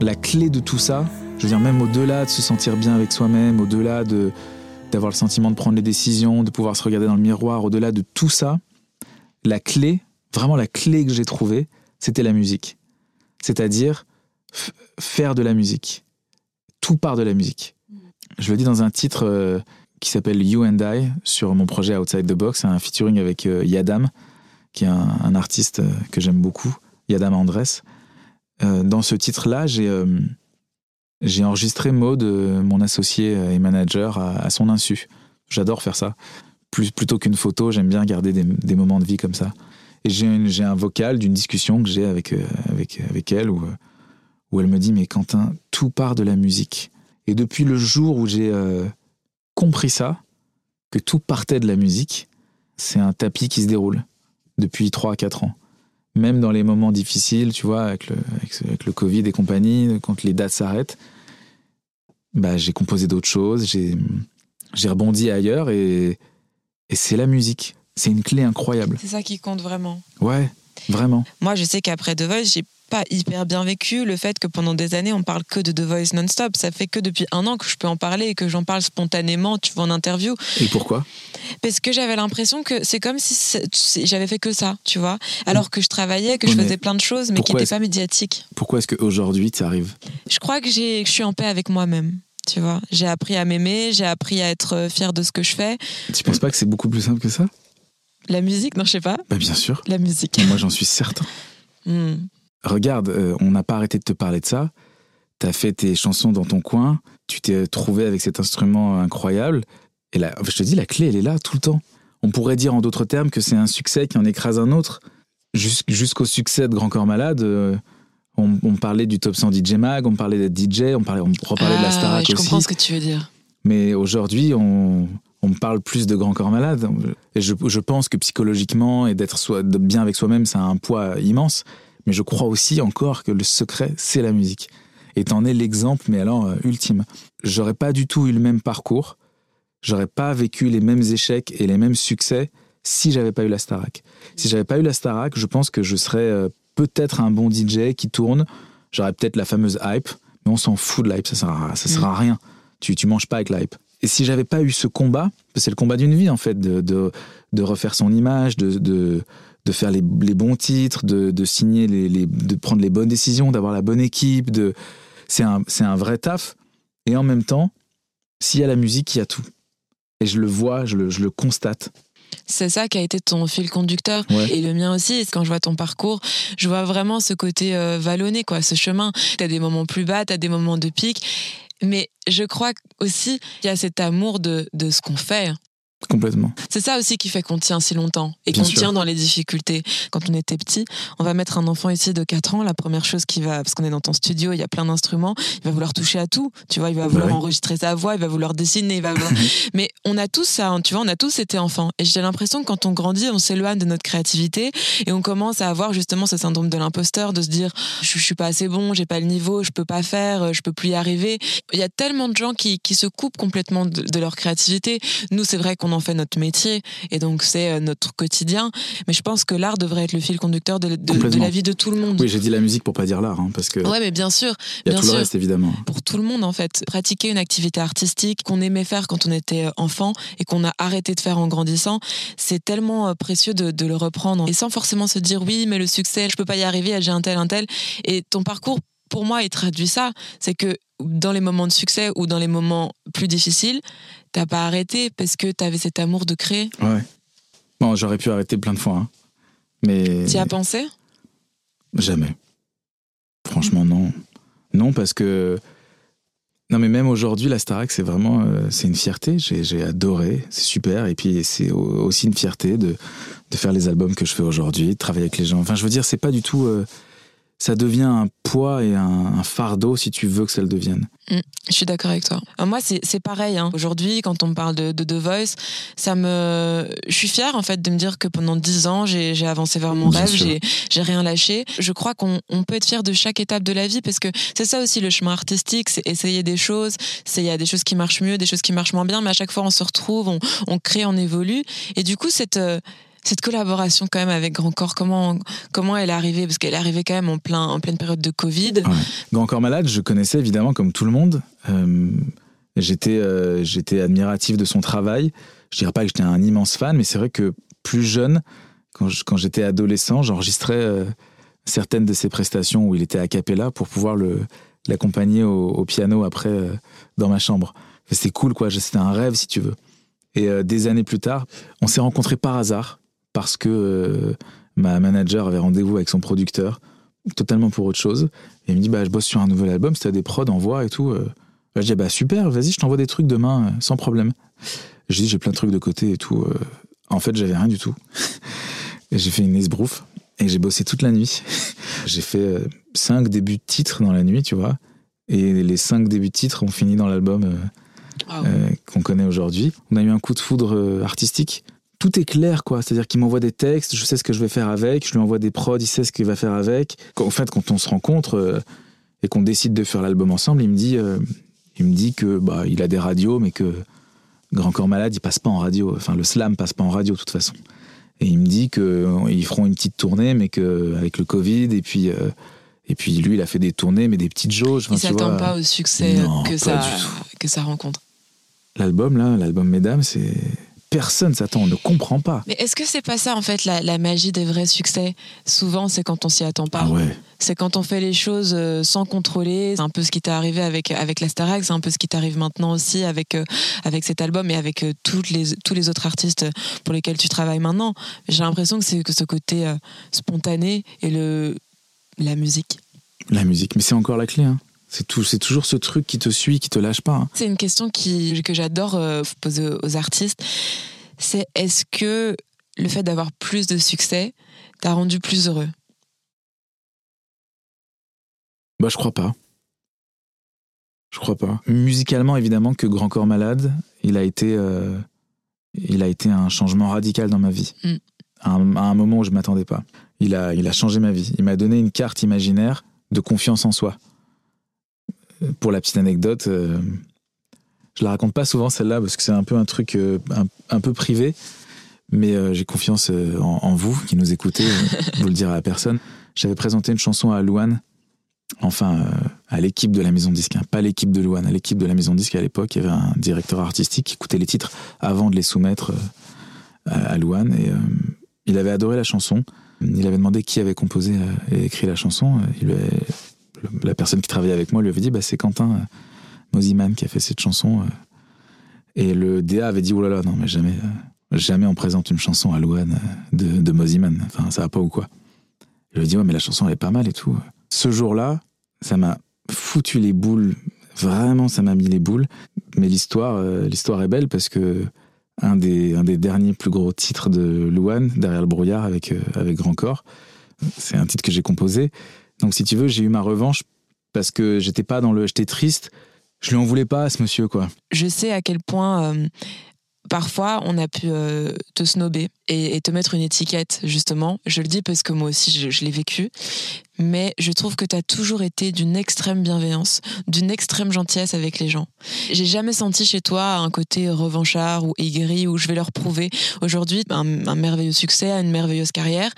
la clé de tout ça, je veux dire, même au-delà de se sentir bien avec soi-même, au-delà de, d'avoir le sentiment de prendre les décisions, de pouvoir se regarder dans le miroir, au-delà de tout ça, la clé, vraiment la clé que j'ai trouvée, c'était la musique. C'est-à-dire f- faire de la musique. Tout part de la musique. Je le dis dans un titre euh, qui s'appelle You and I, sur mon projet Outside the Box, un featuring avec euh, Yadam, qui est un, un artiste euh, que j'aime beaucoup, Yadam Andrés. Euh, dans ce titre-là, j'ai, euh, j'ai enregistré Maud, euh, mon associé et manager, à, à son insu. J'adore faire ça. Plus, plutôt qu'une photo, j'aime bien garder des, des moments de vie comme ça. Et j'ai, une, j'ai un vocal d'une discussion que j'ai avec, euh, avec, avec elle, où, où elle me dit « Mais Quentin, tout part de la musique. » Et depuis le jour où j'ai euh, compris ça, que tout partait de la musique, c'est un tapis qui se déroule depuis trois à quatre ans. Même dans les moments difficiles, tu vois, avec le, avec, avec le Covid et compagnie, quand les dates s'arrêtent, bah, j'ai composé d'autres choses, j'ai, j'ai rebondi ailleurs et, et c'est la musique. C'est une clé incroyable. C'est ça qui compte vraiment. Ouais, vraiment. Moi, je sais qu'après The Voice, j'ai pas hyper bien vécu le fait que pendant des années, on parle que de The Voice non-stop. Ça fait que depuis un an que je peux en parler et que j'en parle spontanément, tu vois, en interview. Et pourquoi ? Parce que j'avais l'impression que c'est comme si c'est, j'avais fait que ça, tu vois, alors que je travaillais, que je mais faisais plein de choses, mais qui n'étaient pas médiatiques. Pourquoi est-ce qu'aujourd'hui, tu arrives ? Je crois que, j'ai, que je suis en paix avec moi-même, tu vois. J'ai appris à m'aimer, j'ai appris à être fière de ce que je fais. Tu penses pas que c'est beaucoup plus simple que ça ? La musique, non, je sais pas. Bah, bien sûr. La musique. Moi, j'en suis certain. mm. Regarde, euh, on n'a pas arrêté de te parler de ça. T'as fait tes chansons dans ton coin. Tu t'es trouvé avec cet instrument incroyable. Et là, je te dis, la clé, elle est là tout le temps. On pourrait dire en d'autres termes que c'est un succès qui en écrase un autre. Jus- jusqu'au succès de Grand Corps Malade, euh, on, on parlait du Top cent D J Mag, on parlait d'être D J, on parlait, on reparlait ah, de la Star Academy. Je comprends ce que tu veux dire. Mais aujourd'hui, on... on parle plus de Grand Corps Malade. Et je, je pense que psychologiquement, et d'être soi, de bien avec soi-même, ça a un poids immense. Mais je crois aussi encore que le secret, c'est la musique. Et t'en es l'exemple, mais alors euh, ultime. J'aurais pas du tout eu le même parcours. J'aurais pas vécu les mêmes échecs et les mêmes succès si j'avais pas eu la Starac. Si j'avais pas eu la Starac, je pense que je serais euh, peut-être un bon D J qui tourne. J'aurais peut-être la fameuse hype. Mais on s'en fout de l'hype, ça sert à, ça sert à rien. Tu, tu manges pas avec l'hype. Et si j'avais pas eu ce combat, c'est le combat d'une vie en fait, de, de, de refaire son image, de, de, de faire les, les bons titres, de, de signer, les, les, de prendre les bonnes décisions, d'avoir la bonne équipe, de... c'est, un, c'est un vrai taf. Et en même temps, s'il y a la musique, il y a tout. Et je le vois, je le, je le constate. C'est ça qui a été ton fil conducteur, ouais. Et le mien aussi. Quand je vois ton parcours, je vois vraiment ce côté euh, vallonné, quoi, ce chemin. T'as des moments plus bas, t'as des moments de pic, mais je crois aussi qu'il y a cet amour de, de ce qu'on fait. Complètement. C'est ça aussi qui fait qu'on tient si longtemps et qu'on tient dans les difficultés. Quand on était petit, on va mettre un enfant ici de quatre ans, la première chose qui va, parce qu'on est dans ton studio, il y a plein d'instruments, il va vouloir toucher à tout, tu vois, il va vouloir bah oui. enregistrer sa voix, il va vouloir dessiner, il va vouloir... Mais on a tous ça, hein, tu vois, on a tous été enfants. Et j'ai l'impression que quand on grandit, on s'éloigne de notre créativité et on commence à avoir justement ce syndrome de l'imposteur, de se dire je, je suis pas assez bon, j'ai pas le niveau, je peux pas faire, je peux plus y arriver. Il y a tellement de gens qui, qui se coupent complètement de, de leur créativité. Nous, c'est vrai qu'on en fait notre métier et donc c'est notre quotidien, mais je pense que l'art devrait être le fil conducteur de, de, de la vie de tout le monde. Oui, j'ai dit la musique pour pas dire l'art, hein, parce que ouais, mais bien sûr, il y a bien tout sûr. Le reste évidemment. Pour tout le monde en fait, pratiquer une activité artistique qu'on aimait faire quand on était enfant et qu'on a arrêté de faire en grandissant, c'est tellement précieux de, de le reprendre et sans forcément se dire oui mais le succès, je peux pas y arriver, j'ai un tel un tel. Et ton parcours pour moi il traduit ça, c'est que dans les moments de succès ou dans les moments plus difficiles, t'as pas arrêté parce que t'avais cet amour de créer. Ouais. Bon, j'aurais pu arrêter plein de fois, hein. Mais... T'y as pensé ? Jamais. Franchement, non. Non, parce que... Non, mais même aujourd'hui, la Starac, c'est vraiment... Euh, c'est une fierté. J'ai, j'ai adoré. C'est super. Et puis, c'est aussi une fierté de, de faire les albums que je fais aujourd'hui, de travailler avec les gens. Enfin, je veux dire, c'est pas du tout... Euh, ça devient un poids et un, un fardeau si tu veux que ça le devienne. Mmh, je suis d'accord avec toi. Moi, c'est, c'est pareil. Hein. Aujourd'hui, quand on parle de, de The Voice, ça me... je suis fière en fait, de me dire que pendant dix ans, j'ai, j'ai avancé vers mon Bien rêve, j'ai, j'ai rien lâché. Je crois qu'on on peut être fier de chaque étape de la vie parce que c'est ça aussi le chemin artistique, c'est essayer des choses. Il y a des choses qui marchent mieux, des choses qui marchent moins bien, mais à chaque fois, on se retrouve, on, on crée, on évolue. Et du coup, cette... Euh, Cette collaboration quand même avec Grand Corps, comment, comment elle est arrivée ? Parce qu'elle est arrivée quand même en, plein, en pleine période de Covid. Ouais. Grand Corps Malade, je connaissais évidemment comme tout le monde. Euh, j'étais, euh, j'étais admiratif de son travail. Je ne dirais pas que j'étais un immense fan, mais c'est vrai que plus jeune, quand, je, quand j'étais adolescent, j'enregistrais euh, certaines de ses prestations où il était a cappella pour pouvoir le, l'accompagner au, au piano après euh, dans ma chambre. C'était cool, quoi. C'était un rêve, si tu veux. Et euh, des années plus tard, on s'est rencontrés par hasard. Parce que euh, ma manager avait rendez-vous avec son producteur, totalement pour autre chose. Et il me dit bah, je bosse sur un nouvel album, si t'as des prods, envoie et tout. Euh, je dis bah, super, vas-y, je t'envoie des trucs demain, euh, sans problème. Je dis j'ai plein de trucs de côté et tout. Euh, en fait, j'avais rien du tout. Et j'ai fait une esbrouffe et j'ai bossé toute la nuit. J'ai fait euh, cinq débuts de titres dans la nuit, tu vois. Et les cinq débuts de titres ont fini dans l'album euh, wow. euh, qu'on connaît aujourd'hui. On a eu un coup de foudre euh, artistique. Tout est clair, quoi. C'est-à-dire qu'il m'envoie des textes, je sais ce que je vais faire avec, je lui envoie des prods, il sait ce qu'il va faire avec. En fait, quand on se rencontre euh, et qu'on décide de faire l'album ensemble, il me dit, euh, il me dit que bah, il a des radios, mais que Grand Corps Malade, il passe pas en radio. Enfin, le slam passe pas en radio de toute façon. Et il me dit qu'ils euh, feront une petite tournée, mais que avec le Covid et puis. Euh, Et puis lui, il a fait des tournées, mais des petites jauges. Il ne s'attend pas au succès non, que, ça, que ça rencontre. L'album, là, l'album Mesdames, c'est. Personne s'attend, on ne comprend pas. Mais est-ce que c'est pas ça en fait la, la magie des vrais succès ? Souvent c'est quand on s'y attend pas. Ah ouais. C'est quand on fait les choses sans contrôler. C'est un peu ce qui t'est arrivé avec, avec la Starac, c'est un peu ce qui t'arrive maintenant aussi avec, avec cet album et avec toutes les, tous les autres artistes pour lesquels tu travailles maintenant. J'ai l'impression que c'est que ce côté euh, spontané et le, la musique. La musique, mais c'est encore la clé, hein. C'est, tout, c'est toujours ce truc qui te suit, qui te lâche pas. Hein. C'est une question qui, que j'adore euh, poser aux artistes. C'est est-ce que le fait d'avoir plus de succès t'a rendu plus heureux ? Bah, je crois pas. Je crois pas. Musicalement, évidemment, que Grand Corps Malade, il a été, euh, il a été un changement radical dans ma vie. Mm. À, un, à un moment où je m'attendais pas. Il a, il a changé ma vie. Il m'a donné une carte imaginaire de confiance en soi. Pour la petite anecdote, euh, je la raconte pas souvent celle-là parce que c'est un peu un truc euh, un, un peu privé, mais euh, j'ai confiance euh, en, en vous qui nous écoutez, vous le direz à personne. J'avais présenté une chanson à Louane, enfin euh, à l'équipe de la maison de disque, hein, pas l'équipe de Louane, à l'équipe de la maison de disque à l'époque. Il y avait un directeur artistique qui écoutait les titres avant de les soumettre euh, à, à Louane et euh, il avait adoré la chanson. Il avait demandé qui avait composé euh, et écrit la chanson. Il lui avait... La personne qui travaillait avec moi lui avait dit bah, c'est Quentin euh, Mosimann qui a fait cette chanson. Euh. Et le D A avait dit oulala, non, mais jamais, euh, jamais on présente une chanson à Louane de, de Mosimann. Enfin, ça va pas ou quoi? Je lui ai dit, ouais, mais la chanson, elle est pas mal et tout. Ce jour-là, ça m'a foutu les boules. Vraiment, ça m'a mis les boules. Mais l'histoire, euh, l'histoire est belle parce que un des, un des derniers plus gros titres de Louane, Derrière le brouillard, avec, euh, avec Grand Corps, c'est un titre que j'ai composé. Donc, si tu veux, j'ai eu ma revanche parce que j'étais pas dans le... J'étais triste. Je lui en voulais pas à ce monsieur, quoi. Je sais à quel point... Euh... Parfois, on a pu euh, te snober et, et te mettre une étiquette, justement. Je le dis parce que moi aussi, je, je l'ai vécu. Mais je trouve que tu as toujours été d'une extrême bienveillance, d'une extrême gentillesse avec les gens. J'ai jamais senti chez toi un côté revanchard ou aigri, où je vais leur prouver aujourd'hui un, un merveilleux succès, une merveilleuse carrière.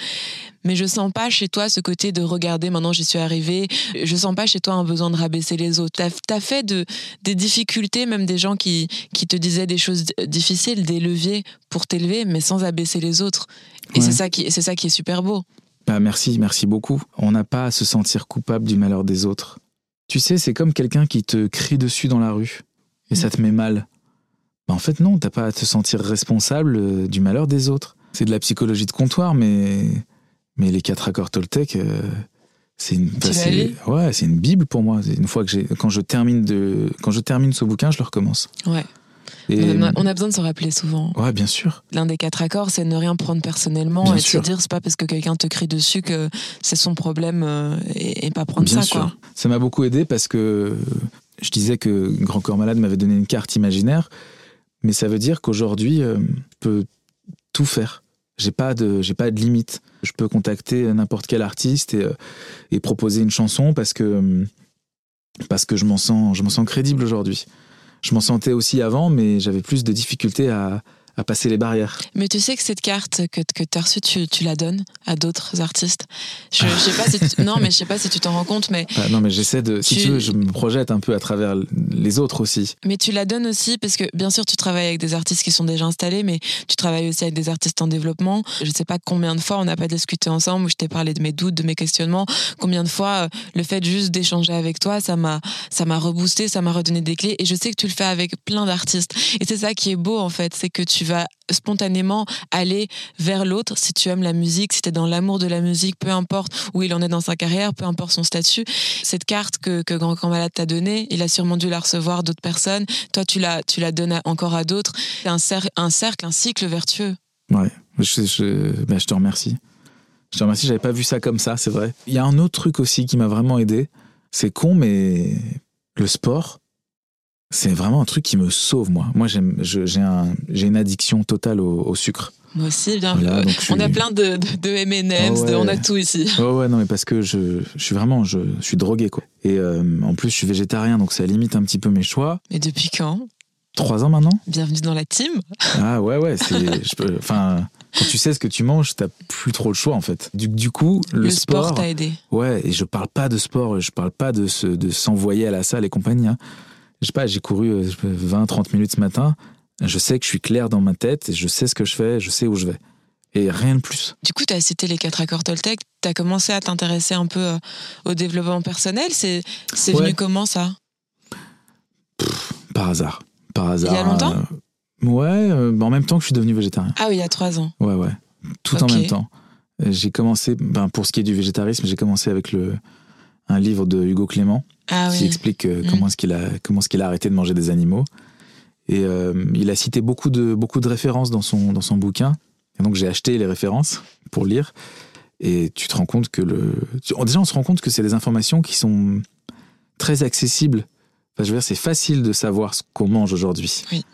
Mais je sens pas chez toi ce côté de regarder, maintenant j'y suis arrivée. Je sens pas chez toi un besoin de rabaisser les autres. T'as, t'as fait de, des difficultés, même des gens qui, qui te disaient des choses difficiles, des leviers pour t'élever, mais sans abaisser les autres. Et ouais. c'est ça qui, c'est ça qui est super beau. Bah merci, merci beaucoup. On n'a pas à se sentir coupable du malheur des autres. Tu sais, c'est comme quelqu'un qui te crie dessus dans la rue et mmh. ça te met mal. Bah en fait non, t'as pas à te sentir responsable du malheur des autres. C'est de la psychologie de comptoir, mais... Mais les quatre accords Toltec, euh, c'est une, bah, c'est, ouais, c'est une bible pour moi. Une fois que j'ai, quand je termine de, quand je termine ce bouquin, je le recommence. Ouais. Et... On, a, on a besoin de se rappeler souvent. Ouais, bien sûr. L'un des quatre accords, c'est ne rien prendre personnellement bien et sûr. Se dire c'est pas parce que quelqu'un te crie dessus que c'est son problème euh, et, et pas prendre bien ça sûr. Quoi. Ça m'a beaucoup aidé parce que je disais que Grand Corps Malade m'avait donné une carte imaginaire, mais ça veut dire qu'aujourd'hui, euh, je peux tout faire. J'ai pas de, j'ai pas de limite. Je peux contacter n'importe quel artiste et, et proposer une chanson parce que, parce que je m'en sens, je m'en sens crédible aujourd'hui. Je m'en sentais aussi avant, mais j'avais plus de difficultés à, à passer les barrières. Mais tu sais que cette carte que, que t'as reçue, tu, tu la donnes à d'autres artistes. Je, je sais pas si tu, non, mais je sais pas si tu t'en rends compte, mais... Bah non, mais j'essaie de... Si tu... tu veux, je me projette un peu à travers les autres aussi. Mais tu la donnes aussi parce que, bien sûr, tu travailles avec des artistes qui sont déjà installés, mais tu travailles aussi avec des artistes en développement. Je sais pas combien de fois on n'a pas discuté ensemble, où je t'ai parlé de mes doutes, de mes questionnements, combien de fois le fait juste d'échanger avec toi, ça m'a, ça m'a reboosté, ça m'a redonné des clés, et je sais que tu le fais avec plein d'artistes. Et c'est ça qui est beau, en fait, c'est que tu Tu vas spontanément aller vers l'autre. Si tu aimes la musique, si tu es dans l'amour de la musique, peu importe où il en est dans sa carrière, peu importe son statut, cette carte que, que Grand Corps Malade t'a donnée, il a sûrement dû la recevoir d'autres personnes. Toi, tu la, tu la donnes à, encore à d'autres. C'est un, cer- un cercle, un cycle vertueux. Ouais, je, je, ben je te remercie. Je te remercie, j'avais pas vu ça comme ça, c'est vrai. Il y a un autre truc aussi qui m'a vraiment aidé. C'est con, mais le sport... C'est vraiment un truc qui me sauve, moi. Moi, j'aime, je, j'ai, un, j'ai une addiction totale au, au sucre. Moi aussi, bien. Voilà, euh, on suis... a plein de, de, de M and M's, oh ouais. de, on a tout ici. Oh ouais, non, mais parce que je, je suis vraiment, je, je suis drogué, quoi. Et euh, en plus, je suis végétarien, donc ça limite un petit peu mes choix. Et depuis quand ? Trois ans maintenant. Bienvenue dans la team. Ah ouais, ouais. Enfin, quand tu sais ce que tu manges, t'as plus trop le choix, en fait. Du, du coup, le, le sport, sport t'a aidé. Ouais, et je parle pas de sport, je parle pas de, se, de s'envoyer à la salle et compagnie, hein. Je sais pas, j'ai couru vingt à trente minutes ce matin, je sais que je suis clair dans ma tête, je sais ce que je fais, je sais où je vais. Et rien de plus. Du coup, tu as cité les quatre accords Toltec, tu as commencé à t'intéresser un peu au développement personnel, c'est, c'est ouais. venu comment ça ? Pff, Par hasard. Par hasard. Il y a longtemps ? euh, Ouais, euh, en même temps que je suis devenu végétarien. Ah oui, il y a trois ans. Ouais, ouais, tout okay. en même temps. J'ai commencé, ben, pour ce qui est du végétarisme, j'ai commencé avec le, un livre de Hugo Clément. Ah qui oui. explique euh, mmh. comment est-ce qu'il a comment est-ce qu'il a arrêté de manger des animaux et euh, il a cité beaucoup de beaucoup de références dans son dans son bouquin et donc j'ai acheté les références pour lire et tu te rends compte que le déjà on se rend compte que c'est des informations qui sont très accessibles, enfin, je veux dire c'est facile de savoir ce qu'on mange aujourd'hui. Oui.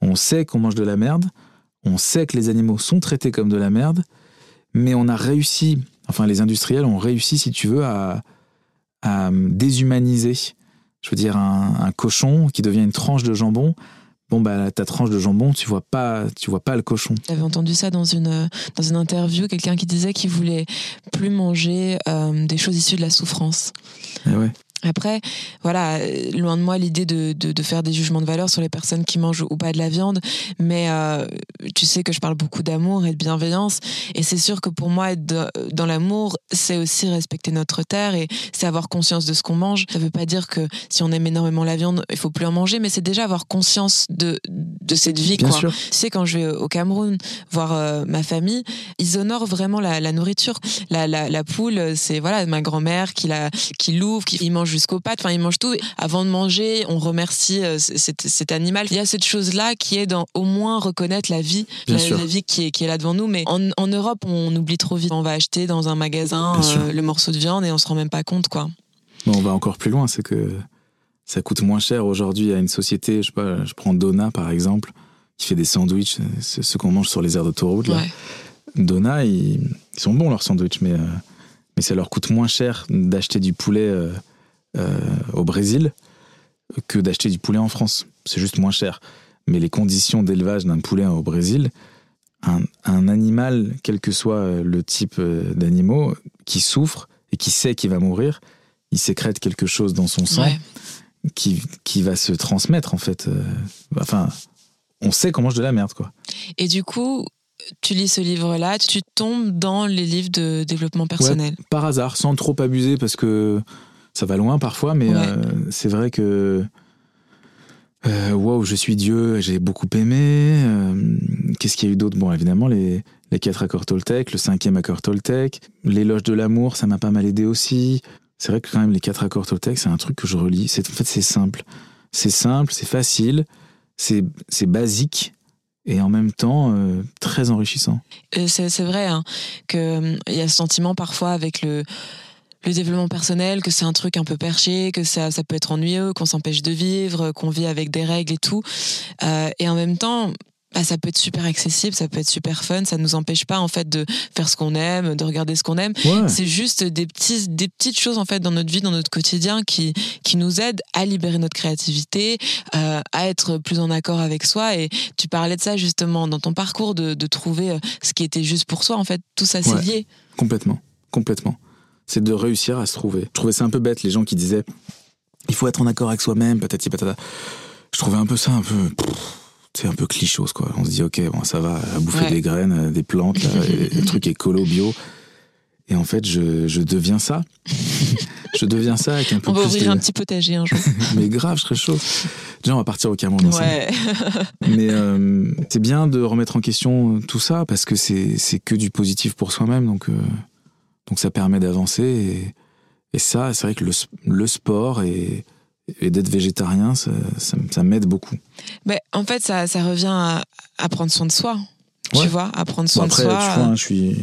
On sait qu'on mange de la merde, on sait que les animaux sont traités comme de la merde, mais on a réussi, enfin les industriels ont réussi si tu veux à à déshumaniser. Je veux dire, un, un cochon qui devient une tranche de jambon. Bon, bah, ta tranche de jambon, tu vois pas, tu vois pas le cochon. J'avais entendu ça dans une, dans une interview, quelqu'un qui disait qu'il voulait plus manger euh, des choses issues de la souffrance. Et ouais. Après, voilà, loin de moi l'idée de, de, de faire des jugements de valeur sur les personnes qui mangent ou pas de la viande, mais euh, tu sais que je parle beaucoup d'amour et de bienveillance, et c'est sûr que pour moi, être de, dans l'amour, c'est aussi respecter notre terre, et c'est avoir conscience de ce qu'on mange. Ça ne veut pas dire que si on aime énormément la viande, il ne faut plus en manger, mais c'est déjà avoir conscience de, de cette vie. Bien quoi. Sûr. Tu sais, quand je vais au Cameroun voir euh, ma famille, ils honorent vraiment la, la nourriture. La, la, la poule, c'est voilà, ma grand-mère qui, la, qui l'ouvre, qui mange jusqu'aux pâtes, enfin ils mangent tout. Avant de manger, on remercie euh, cet, cet animal. Il y a cette chose-là qui est dans au moins reconnaître la vie, la, la vie qui est, qui est là devant nous. Mais en, en Europe, on oublie trop vite. On va acheter dans un magasin euh, le morceau de viande et on se rend même pas compte, quoi. Bon, on va encore plus loin, c'est que ça coûte moins cher aujourd'hui à une société. Je sais pas, je prends Dona par exemple, qui fait des sandwichs, ce qu'on mange sur les aires d'autoroute. Là. Ouais. Dona, ils, ils sont bons leurs sandwichs, mais euh, mais ça leur coûte moins cher d'acheter du poulet. Euh, Euh, au Brésil que d'acheter du poulet en France. C'est juste moins cher. Mais les conditions d'élevage d'un poulet au Brésil, un, un animal, quel que soit le type d'animaux, qui souffre et qui sait qu'il va mourir, il sécrète quelque chose dans son sang ouais. qui, qui va se transmettre, en fait. Enfin, on sait qu'on mange de la merde, quoi. Et du coup... Tu lis ce livre-là, tu tombes dans les livres de développement personnel. Ouais, par hasard, sans trop abuser, parce que ça va loin parfois, mais ouais. euh, c'est vrai que euh, wow, je suis Dieu, j'ai beaucoup aimé. Euh, qu'est-ce qu'il y a eu d'autre ? Bon, évidemment, les, les quatre accords Toltec, le cinquième accord Toltec, l'éloge de l'amour, ça m'a pas mal aidé aussi. C'est vrai que quand même, les quatre accords Toltec, c'est un truc que je relis. C'est, en fait, c'est simple. C'est simple, c'est facile, c'est, c'est basique. Et en même temps, euh, très enrichissant. Euh, c'est, c'est vrai hein, qu'il euh, y a ce sentiment parfois avec le... le développement personnel, que c'est un truc un peu perché, que ça, ça peut être ennuyeux, qu'on s'empêche de vivre, qu'on vit avec des règles et tout. Euh, et en même temps, bah, ça peut être super accessible, ça peut être super fun, ça nous empêche pas en fait de faire ce qu'on aime, de regarder ce qu'on aime. Ouais. C'est juste des petits, des petites choses en fait dans notre vie, dans notre quotidien qui qui nous aident à libérer notre créativité, euh, à être plus en accord avec soi. Et tu parlais de ça justement dans ton parcours de, de trouver ce qui était juste pour soi. En fait, tout ça c'est ouais. lié. Complètement, complètement. C'est de réussir à se trouver. Je trouvais ça un peu bête, les gens qui disaient « Il faut être en accord avec soi-même, patati patata ». Je trouvais un peu ça, un peu... Pff, c'est un peu clichose, quoi. On se dit « Ok, bon, ça va, à bouffer ouais. des graines, des plantes, des trucs écolo, bio ». Et en fait, je, je deviens ça. Je deviens ça avec un peu on plus de... On va ouvrir de... un petit potager un jour. Mais grave, je serais chaud. Déjà, on va partir au Cameroun ensemble. Ouais. Mais euh, c'est bien de remettre en question tout ça, parce que c'est, c'est que du positif pour soi-même, donc... Euh... Donc ça permet d'avancer et, et ça, c'est vrai que le, le sport et, et d'être végétarien, ça, ça, ça m'aide beaucoup. Mais en fait, ça, ça revient à, à prendre soin de soi, ouais. tu vois, à prendre soin bon, après, de soi. Après, tu vois, hein, je suis...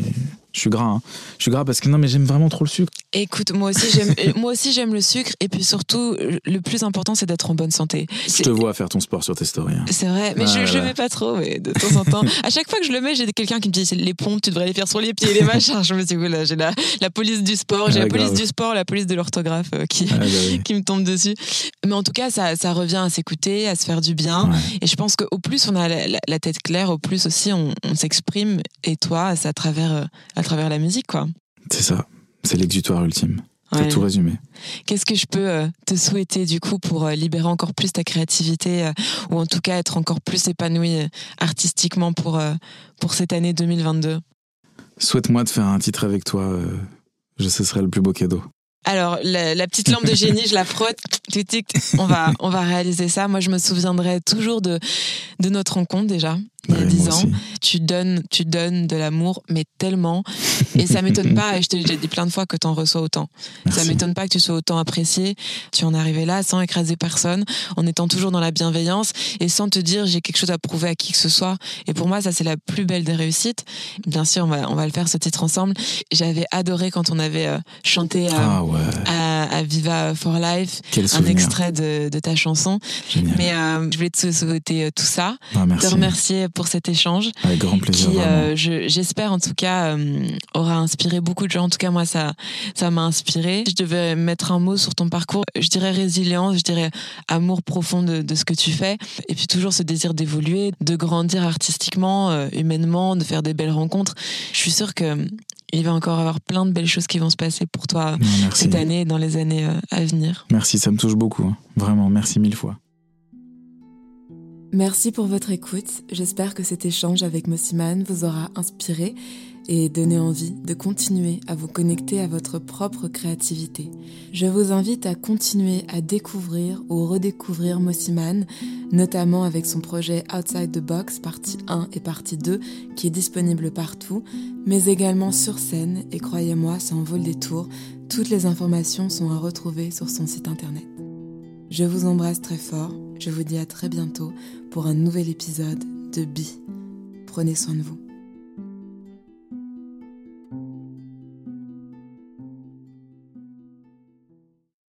Je suis gras, hein. Je suis gras parce que non, mais j'aime vraiment trop le sucre. Écoute, moi aussi, j'aime, moi aussi, j'aime le sucre. Et puis surtout, le plus important, c'est d'être en bonne santé. C'est... Je te vois faire ton sport sur tes stories. Hein. C'est vrai, mais ah, je, je le mets pas trop, mais de temps en temps. À chaque fois que je le mets, j'ai quelqu'un qui me dit, c'est les pompes, tu devrais les faire sur les pieds, les machins. Je me dis, voilà, j'ai la, la police du sport, j'ai ah, la grave. police du sport, la police de l'orthographe euh, qui, ah, là, oui. qui me tombe dessus. Mais en tout cas, ça, ça revient à s'écouter, à se faire du bien. Ouais. Et je pense qu'au plus on a la, la, la tête claire, au plus aussi on, on s'exprime. Et toi, c'est à travers... Euh, à travers la musique, quoi. C'est ça, c'est l'exutoire ultime. T'as ouais. tout résumé. Qu'est-ce que je peux euh, te souhaiter, du coup, pour euh, libérer encore plus ta créativité, euh, ou en tout cas être encore plus épanoui euh, artistiquement pour, euh, pour cette année deux mille vingt-deux ? Souhaite-moi de faire un titre avec toi, euh, je sais, ce serait le plus beau cadeau. Alors, la, la petite lampe de génie, je la frotte, on va, on va réaliser ça. Moi, je me souviendrai toujours de, de notre rencontre, déjà, il y a dix ouais, ans. Aussi. Tu donnes, tu donnes de l'amour, mais tellement. Et ça m'étonne pas, et je te l'ai déjà dit plein de fois, que t'en reçois autant. Merci. Ça m'étonne pas que tu sois autant apprécié. Tu en es arrivé là, sans écraser personne, en étant toujours dans la bienveillance, et sans te dire, j'ai quelque chose à prouver à qui que ce soit. Et pour moi, ça, c'est la plus belle des réussites. Bien sûr, on va, on va le faire, ce titre, ensemble. J'avais adoré quand on avait euh, chanté... Euh, ah ouais. À, à Viva for Life, un extrait de, de ta chanson. Génial. Mais euh, je voulais te souhaiter tout ça, ah, te remercier pour cet échange. Avec grand plaisir. Qui, euh, je, j'espère en tout cas euh, aura inspiré beaucoup de gens. En tout cas, moi, ça, ça m'a inspiré. Je devais mettre un mot sur ton parcours. Je dirais résilience, je dirais amour profond de, de ce que tu fais. Et puis toujours ce désir d'évoluer, de grandir artistiquement, euh, humainement, de faire des belles rencontres. Je suis sûre que il va encore avoir plein de belles choses qui vont se passer pour toi merci. Cette année et dans les années à venir. Merci, ça me touche beaucoup. Vraiment, merci mille fois. Merci pour votre écoute. J'espère que cet échange avec Mosimann vous aura inspiré et donné envie de continuer à vous connecter à votre propre créativité. Je vous invite à continuer à découvrir ou redécouvrir Mosimann, notamment avec son projet Outside the Box, partie un et partie deux, qui est disponible partout, mais également sur scène, et croyez-moi, ça en vaut le détour. Toutes les informations sont à retrouver sur son site internet. Je vous embrasse très fort, je vous dis à très bientôt pour un nouvel épisode de Bi. Prenez soin de vous.